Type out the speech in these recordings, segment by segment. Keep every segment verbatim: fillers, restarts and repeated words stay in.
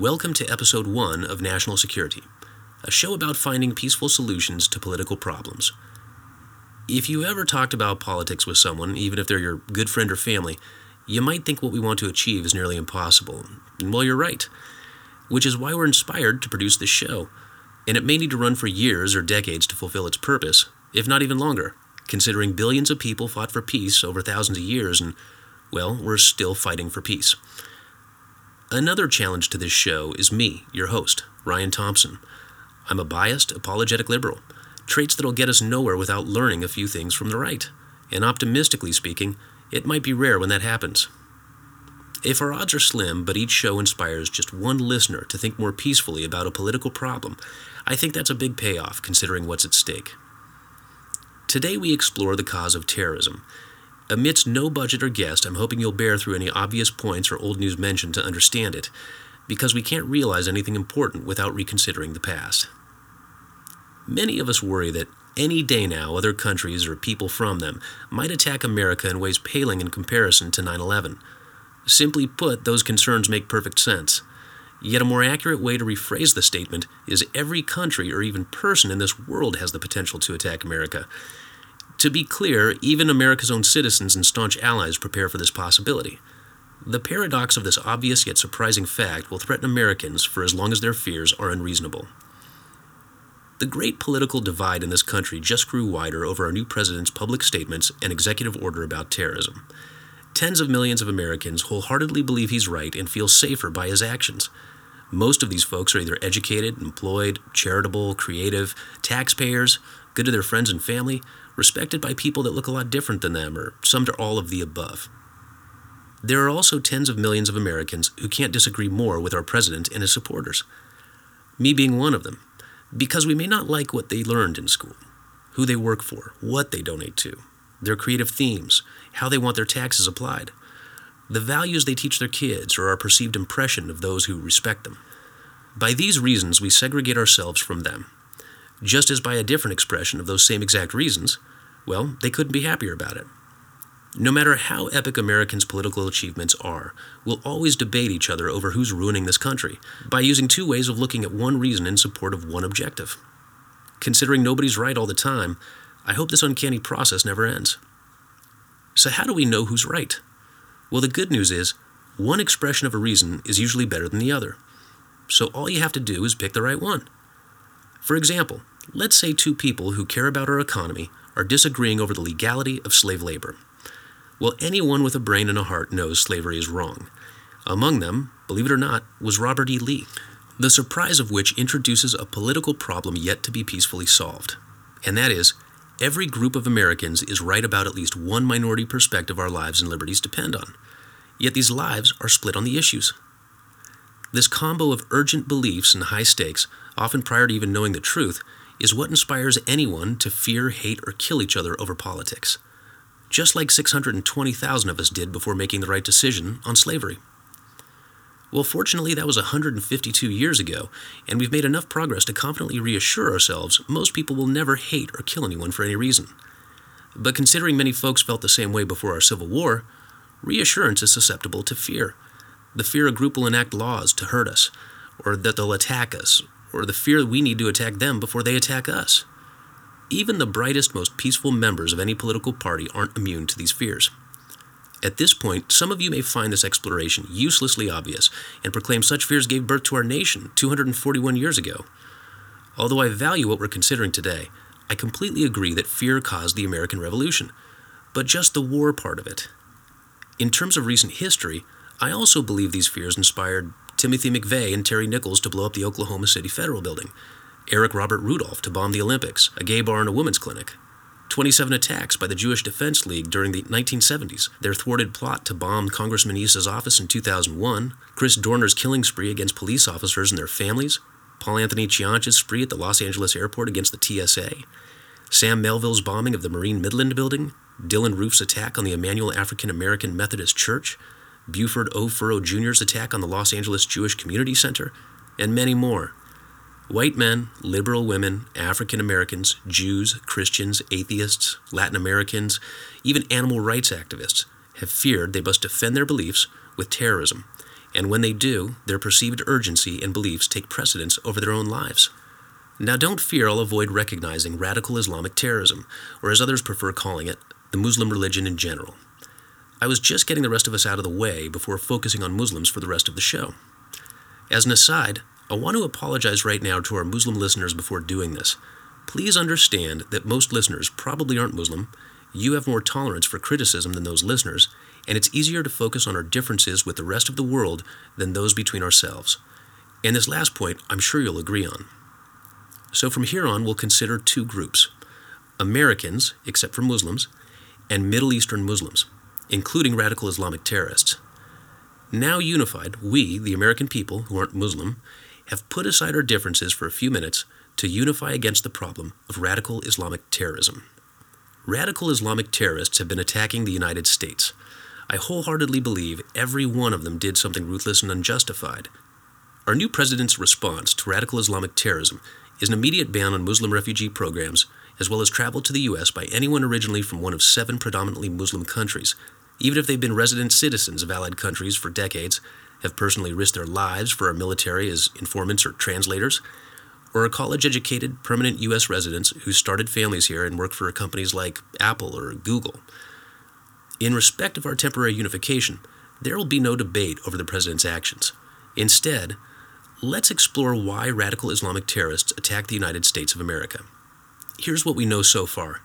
Welcome to Episode one of National Security, a show about finding peaceful solutions to political problems. If you ever talked about politics with someone, even if they're your good friend or family, you might think what we want to achieve is nearly impossible. And well, you're right, which is why we're inspired to produce this show. And it may need to run for years or decades to fulfill its purpose, if not even longer, considering billions of people fought for peace over thousands of years and, well, we're still fighting for peace. Another challenge to this show is me, your host, Ryan Thompson. I'm a biased, apologetic liberal, traits that'll get us nowhere without learning a few things from the right. And optimistically speaking, it might be rare when that happens. If our odds are slim, but each show inspires just one listener to think more peacefully about a political problem, I think that's a big payoff considering what's at stake. Today we explore the cause of terrorism. Amidst no budget or guest, I'm hoping you'll bear through any obvious points or old news mentioned to understand it, because we can't realize anything important without reconsidering the past. Many of us worry that any day now other countries or people from them might attack America in ways paling in comparison to nine eleven. Simply put, those concerns make perfect sense. Yet a more accurate way to rephrase the statement is every country or even person in this world has the potential to attack America. To be clear, even America's own citizens and staunch allies prepare for this possibility. The paradox of this obvious yet surprising fact will threaten Americans for as long as their fears are unreasonable. The great political divide in this country just grew wider over our new president's public statements and executive order about terrorism. Tens of millions of Americans wholeheartedly believe he's right and feel safer by his actions. Most of these folks are either educated, employed, charitable, creative, taxpayers, good to their friends and family, respected by people that look a lot different than them, or some to all of the above. There are also tens of millions of Americans who can't disagree more with our president and his supporters, me being one of them, because we may not like what they learned in school, who they work for, what they donate to, their creative themes, how they want their taxes applied, the values they teach their kids, or our perceived impression of those who respect them. By these reasons, we segregate ourselves from them. Just as by a different expression of those same exact reasons, well, they couldn't be happier about it. No matter how epic Americans' political achievements are, we'll always debate each other over who's ruining this country by using two ways of looking at one reason in support of one objective. Considering nobody's right all the time, I hope this uncanny process never ends. So how do we know who's right? Well, the good news is, one expression of a reason is usually better than the other. So all you have to do is pick the right one. For example, let's say two people who care about our economy are disagreeing over the legality of slave labor. Well, anyone with a brain and a heart knows slavery is wrong. Among them, believe it or not, was Robert E. Lee, the surprise of which introduces a political problem yet to be peacefully solved. And that is, every group of Americans is right about at least one minority perspective our lives and liberties depend on. Yet these lives are split on the issues. This combo of urgent beliefs and high stakes, often prior to even knowing the truth, is what inspires anyone to fear, hate, or kill each other over politics, just like six hundred twenty thousand of us did before making the right decision on slavery. Well, fortunately, that was one hundred fifty-two years ago, and we've made enough progress to confidently reassure ourselves most people will never hate or kill anyone for any reason. But considering many folks felt the same way before our Civil War, reassurance is susceptible to fear. The fear a group will enact laws to hurt us, or that they'll attack us, or the fear we need to attack them before they attack us. Even the brightest, most peaceful members of any political party aren't immune to these fears. At this point, some of you may find this exploration uselessly obvious and proclaim such fears gave birth to our nation two hundred forty-one years ago. Although I value what we're considering today, I completely agree that fear caused the American Revolution, but just the war part of it. In terms of recent history, I also believe these fears inspired Timothy McVeigh and Terry Nichols to blow up the Oklahoma City Federal Building, Eric Robert Rudolph to bomb the Olympics, a gay bar and a women's clinic, twenty-seven attacks by the Jewish Defense League during the nineteen seventies, their thwarted plot to bomb Congressman Issa's office in two thousand one, Chris Dorner's killing spree against police officers and their families, Paul Anthony Ciancia's spree at the Los Angeles airport against the T S A, Sam Melville's bombing of the Marine Midland Building, Dylan Roof's attack on the Emanuel African-American Methodist Church, Buford O. Furrow Junior's attack on the Los Angeles Jewish Community Center, and many more. White men, liberal women, African Americans, Jews, Christians, atheists, Latin Americans, even animal rights activists have feared they must defend their beliefs with terrorism, And when they do, their perceived urgency and beliefs take precedence over their own lives. Now, don't fear I'll avoid recognizing radical Islamic terrorism, or as others prefer calling it, the Muslim religion in general. I was just getting the rest of us out of the way before focusing on Muslims for the rest of the show. As an aside, I want to apologize right now to our Muslim listeners before doing this. Please understand that most listeners probably aren't Muslim, you have more tolerance for criticism than those listeners, and it's easier to focus on our differences with the rest of the world than those between ourselves. And this last point, I'm sure you'll agree on. So from here on, we'll consider two groups: Americans, except for Muslims, and Middle Eastern Muslims, including radical Islamic terrorists. Now unified, we, the American people who aren't Muslim, have put aside our differences for a few minutes to unify against the problem of radical Islamic terrorism. Radical Islamic terrorists have been attacking the United States. I wholeheartedly believe every one of them did something ruthless and unjustified. Our new president's response to radical Islamic terrorism is an immediate ban on Muslim refugee programs, as well as travel to the U S by anyone originally from one of seven predominantly Muslim countries, even if they've been resident citizens of allied countries for decades, have personally risked their lives for our military as informants or translators, or are college-educated, permanent U S residents who started families here and work for companies like Apple or Google. In respect of our temporary unification, there will be no debate over the president's actions. Instead, let's explore why radical Islamic terrorists attack the United States of America. Here's what we know so far.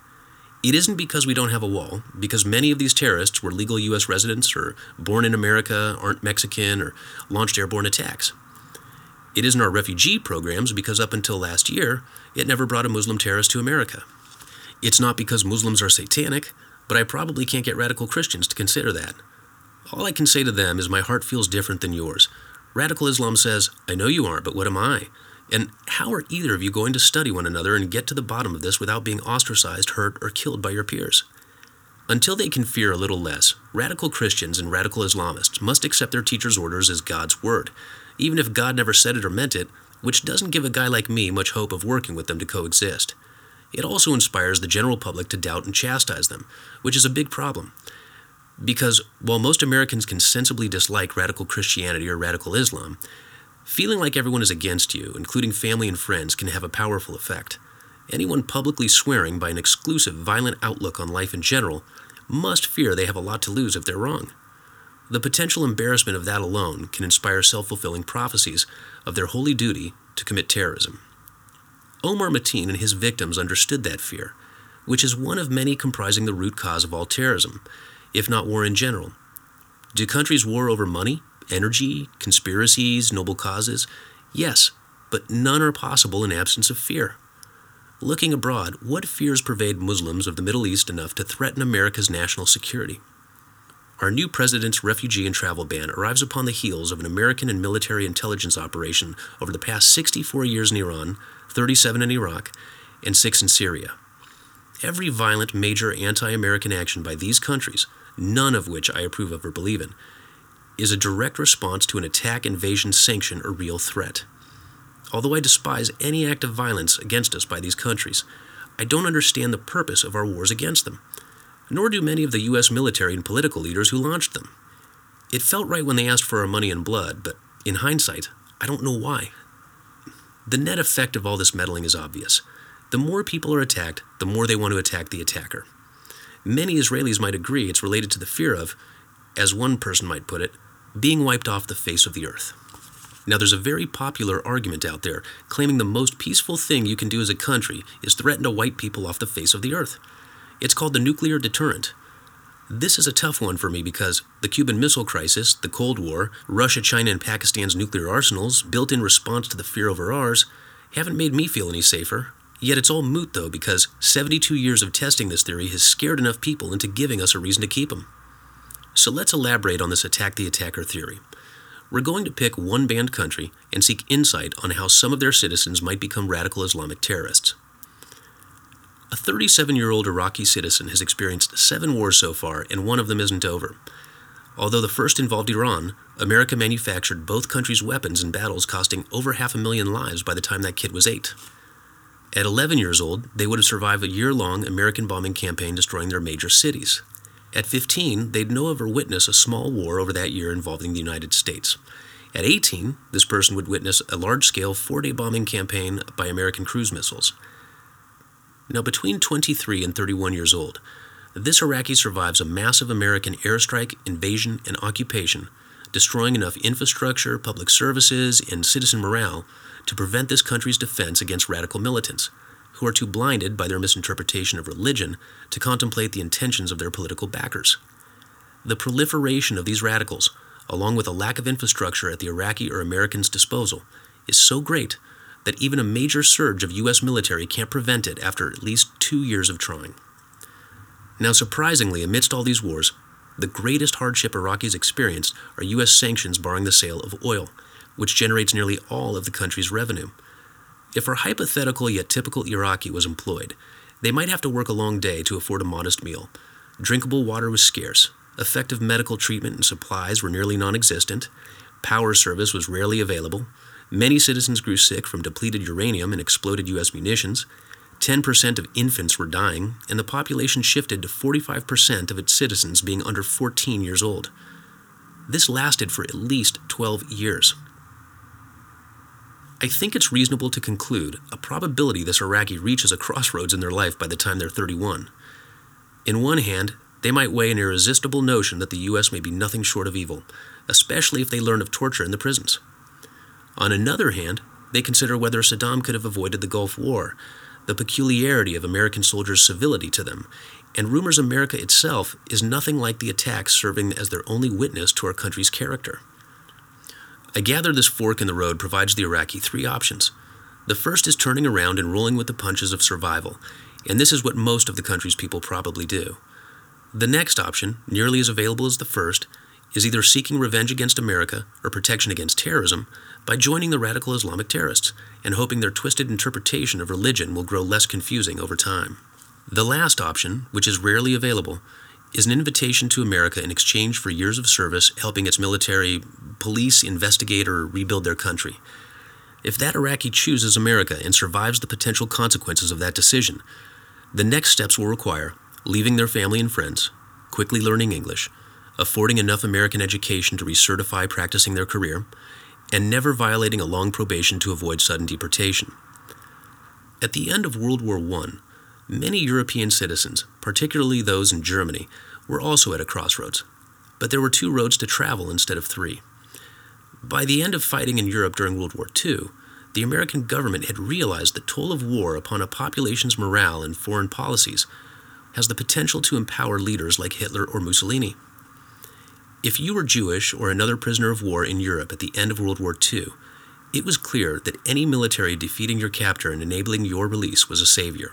It isn't because we don't have a wall, because many of these terrorists were legal U S residents or born in America, aren't Mexican, or launched airborne attacks. It isn't our refugee programs, because up until last year, it never brought a Muslim terrorist to America. It's not because Muslims are satanic, but I probably can't get radical Christians to consider that. All I can say to them is my heart feels different than yours. Radical Islam says, I know you aren't, but what am I? And how are either of you going to study one another and get to the bottom of this without being ostracized, hurt, or killed by your peers? Until they can fear a little less, radical Christians and radical Islamists must accept their teachers' orders as God's word, even if God never said it or meant it, which doesn't give a guy like me much hope of working with them to coexist. It also inspires the general public to doubt and chastise them, which is a big problem. Because while most Americans can sensibly dislike radical Christianity or radical Islam, feeling like everyone is against you, including family and friends, can have a powerful effect. Anyone publicly swearing by an exclusive, violent outlook on life in general must fear they have a lot to lose if they're wrong. The potential embarrassment of that alone can inspire self-fulfilling prophecies of their holy duty to commit terrorism. Omar Mateen and his victims understood that fear, which is one of many comprising the root cause of all terrorism, if not war in general. Do countries war over money, energy, conspiracies, noble causes? Yes, but none are possible in absence of fear. Looking abroad, what fears pervade Muslims of the Middle East enough to threaten America's national security? Our new president's refugee and travel ban arrives upon the heels of an American and military intelligence operation over the past sixty-four years in Iran, thirty-seven in Iraq, and six in Syria. Every violent, major anti-American action by these countries, none of which I approve of or believe in, is a direct response to an attack, invasion, sanction, or real threat. Although I despise any act of violence against us by these countries, I don't understand the purpose of our wars against them, nor do many of the U S military and political leaders who launched them. It felt right when they asked for our money and blood, but in hindsight, I don't know why. The net effect of all this meddling is obvious. The more people are attacked, the more they want to attack the attacker. Many Israelis might agree it's related to the fear of, as one person might put it, being wiped off the face of the earth. Now, there's a very popular argument out there claiming the most peaceful thing you can do as a country is threaten to wipe people off the face of the earth. It's called the nuclear deterrent. This is a tough one for me because the Cuban Missile Crisis, the Cold War, Russia, China, and Pakistan's nuclear arsenals, built in response to the fear over ours, haven't made me feel any safer. Yet it's all moot, though, because seventy-two years of testing this theory has scared enough people into giving us a reason to keep them. So let's elaborate on this attack the attacker theory. We're going to pick one banned country and seek insight on how some of their citizens might become radical Islamic terrorists. A thirty-seven-year-old Iraqi citizen has experienced seven wars so far, and one of them isn't over. Although the first involved Iran, America manufactured both countries' weapons in battles costing over half a million lives by the time that kid was eight. At eleven years old, they would have survived a year-long American bombing campaign destroying their major cities. At fifteen, they'd no ever witness a small war over that year involving the United States. At eighteen, this person would witness a large-scale four-day bombing campaign by American cruise missiles. Now, between twenty-three and thirty-one years old, this Iraqi survives a massive American airstrike, invasion, and occupation, destroying enough infrastructure, public services, and citizen morale to prevent this country's defense against radical militants, who are too blinded by their misinterpretation of religion to contemplate the intentions of their political backers. The proliferation of these radicals, along with a lack of infrastructure at the Iraqi or Americans' disposal, is so great that even a major surge of U S military can't prevent it after at least two years of trying. Now, surprisingly, amidst all these wars, the greatest hardship Iraqis experienced are U S sanctions barring the sale of oil, which generates nearly all of the country's revenue. If our hypothetical yet typical Iraqi was employed, they might have to work a long day to afford a modest meal. Drinkable water was scarce. Effective medical treatment and supplies were nearly non-existent. Power service was rarely available. Many citizens grew sick from depleted uranium and exploded U S munitions. ten percent of infants were dying, and the population shifted to forty-five percent of its citizens being under fourteen years old. This lasted for at least twelve years. I think it's reasonable to conclude a probability this Iraqi reaches a crossroads in their life by the time they're thirty-one. In one hand, they might weigh an irresistible notion that the U S may be nothing short of evil, especially if they learn of torture in the prisons. On another hand, they consider whether Saddam could have avoided the Gulf War, the peculiarity of American soldiers' civility to them, and rumors America itself is nothing like the attacks serving as their only witness to our country's character. I gather this fork in the road provides the Iraqi three options. The first is turning around and rolling with the punches of survival, and this is what most of the country's people probably do. The next option, nearly as available as the first, is either seeking revenge against America or protection against terrorism by joining the radical Islamic terrorists and hoping their twisted interpretation of religion will grow less confusing over time. The last option, which is rarely available, is an invitation to America in exchange for years of service helping its military, police, investigate, or rebuild their country. If that Iraqi chooses America and survives the potential consequences of that decision, the next steps will require leaving their family and friends, quickly learning English, affording enough American education to recertify practicing their career, and never violating a long probation to avoid sudden deportation. At the end of World War One, many European citizens, particularly those in Germany, were also at a crossroads, but there were two roads to travel instead of three. By the end of fighting in Europe during World War Two, the American government had realized the toll of war upon a population's morale and foreign policies has the potential to empower leaders like Hitler or Mussolini. If you were Jewish or another prisoner of war in Europe at the end of World War Two, it was clear that any military defeating your captor and enabling your release was a savior.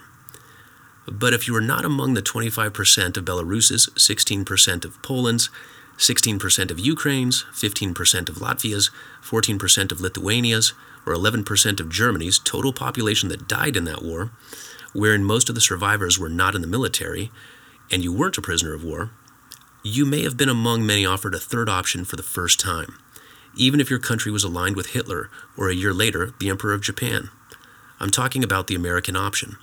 But if you were not among the twenty-five percent of Belarus's, sixteen percent of Poland's, sixteen percent of Ukraine's, fifteen percent of Latvia's, fourteen percent of Lithuania's, or eleven percent of Germany's total population that died in that war, wherein most of the survivors were not in the military, and you weren't a prisoner of war, you may have been among many offered a third option for the first time, even if your country was aligned with Hitler or, a year later, the Emperor of Japan. I'm talking about the American option.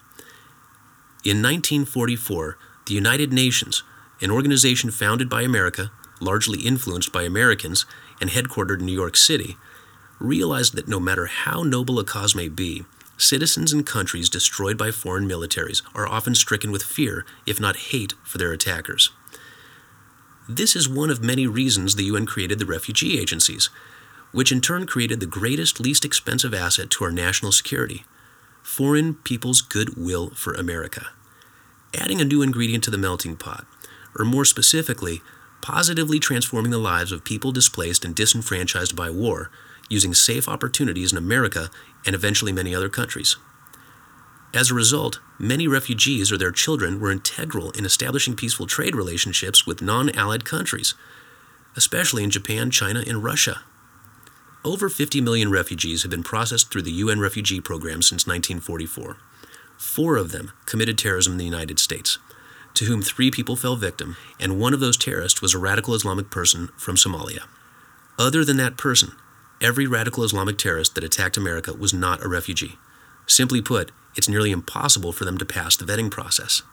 In nineteen forty-four, the United Nations, an organization founded by America, largely influenced by Americans, and headquartered in New York City, realized that no matter how noble a cause may be, citizens in countries destroyed by foreign militaries are often stricken with fear, if not hate, for their attackers. This is one of many reasons the U N created the refugee agencies, which in turn created the greatest, least expensive asset to our national security: foreign people's goodwill for America. Adding a new ingredient to the melting pot, or more specifically, positively transforming the lives of people displaced and disenfranchised by war, using safe opportunities in America and eventually many other countries. As a result, many refugees or their children were integral in establishing peaceful trade relationships with non-allied countries, especially in Japan, China, and Russia. Over fifty million refugees have been processed through the U N refugee program since nineteen forty-four. Four of them committed terrorism in the United States, to whom three people fell victim, and one of those terrorists was a radical Islamic person from Somalia. Other than that person, every radical Islamic terrorist that attacked America was not a refugee. Simply put, it's nearly impossible for them to pass the vetting process.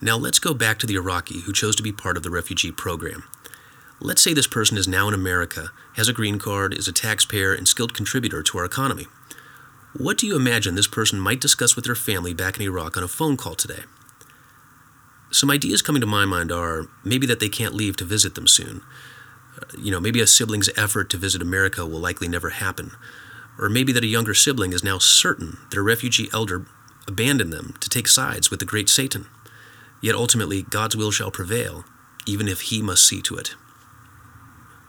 Now let's go back to the Iraqi who chose to be part of the refugee program. Let's say this person is now in America, has a green card, is a taxpayer, and skilled contributor to our economy. What do you imagine this person might discuss with their family back in Iraq on a phone call today? Some ideas coming to my mind are maybe that they can't leave to visit them soon. You know, maybe a sibling's effort to visit America will likely never happen. Or maybe that a younger sibling is now certain that a refugee elder abandoned them to take sides with the great Satan. Yet ultimately, God's will shall prevail, even if he must see to it.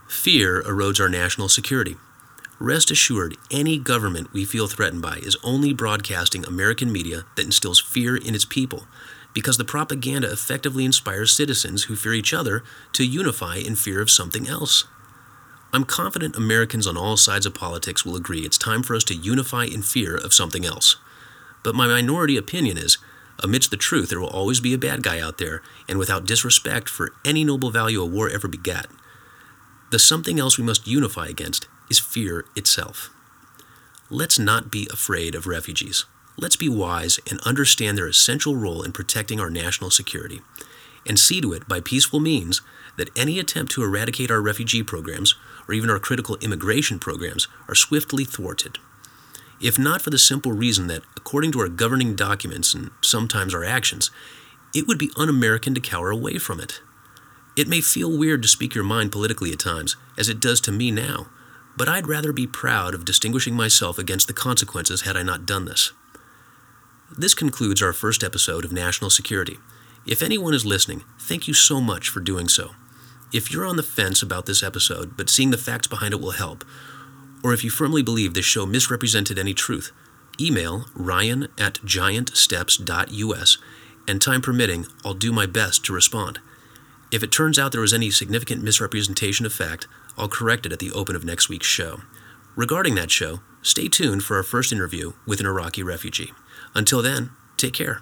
Fear erodes our national security. Rest assured, any government we feel threatened by is only broadcasting American media that instills fear in its people, because the propaganda effectively inspires citizens who fear each other to unify in fear of something else. I'm confident Americans on all sides of politics will agree it's time for us to unify in fear of something else. But my minority opinion is, amidst the truth, there will always be a bad guy out there, and without disrespect for any noble value a war ever begat, the something else we must unify against is fear itself. Let's not be afraid of refugees. Let's be wise and understand their essential role in protecting our national security, and see to it by peaceful means that any attempt to eradicate our refugee programs or even our critical immigration programs are swiftly thwarted. If not for the simple reason that, according to our governing documents and sometimes our actions, it would be un-American to cower away from it. It may feel weird to speak your mind politically at times, as it does to me now, but I'd rather be proud of distinguishing myself against the consequences had I not done this. This concludes our first episode of National Security. If anyone is listening, thank you so much for doing so. If you're on the fence about this episode, but seeing the facts behind it will help, or if you firmly believe this show misrepresented any truth, email Ryan at giant steps dot u s, and time permitting, I'll do my best to respond. If it turns out there was any significant misrepresentation of fact, I'll correct it at the open of next week's show. Regarding that show, stay tuned for our first interview with an Iraqi refugee. Until then, take care.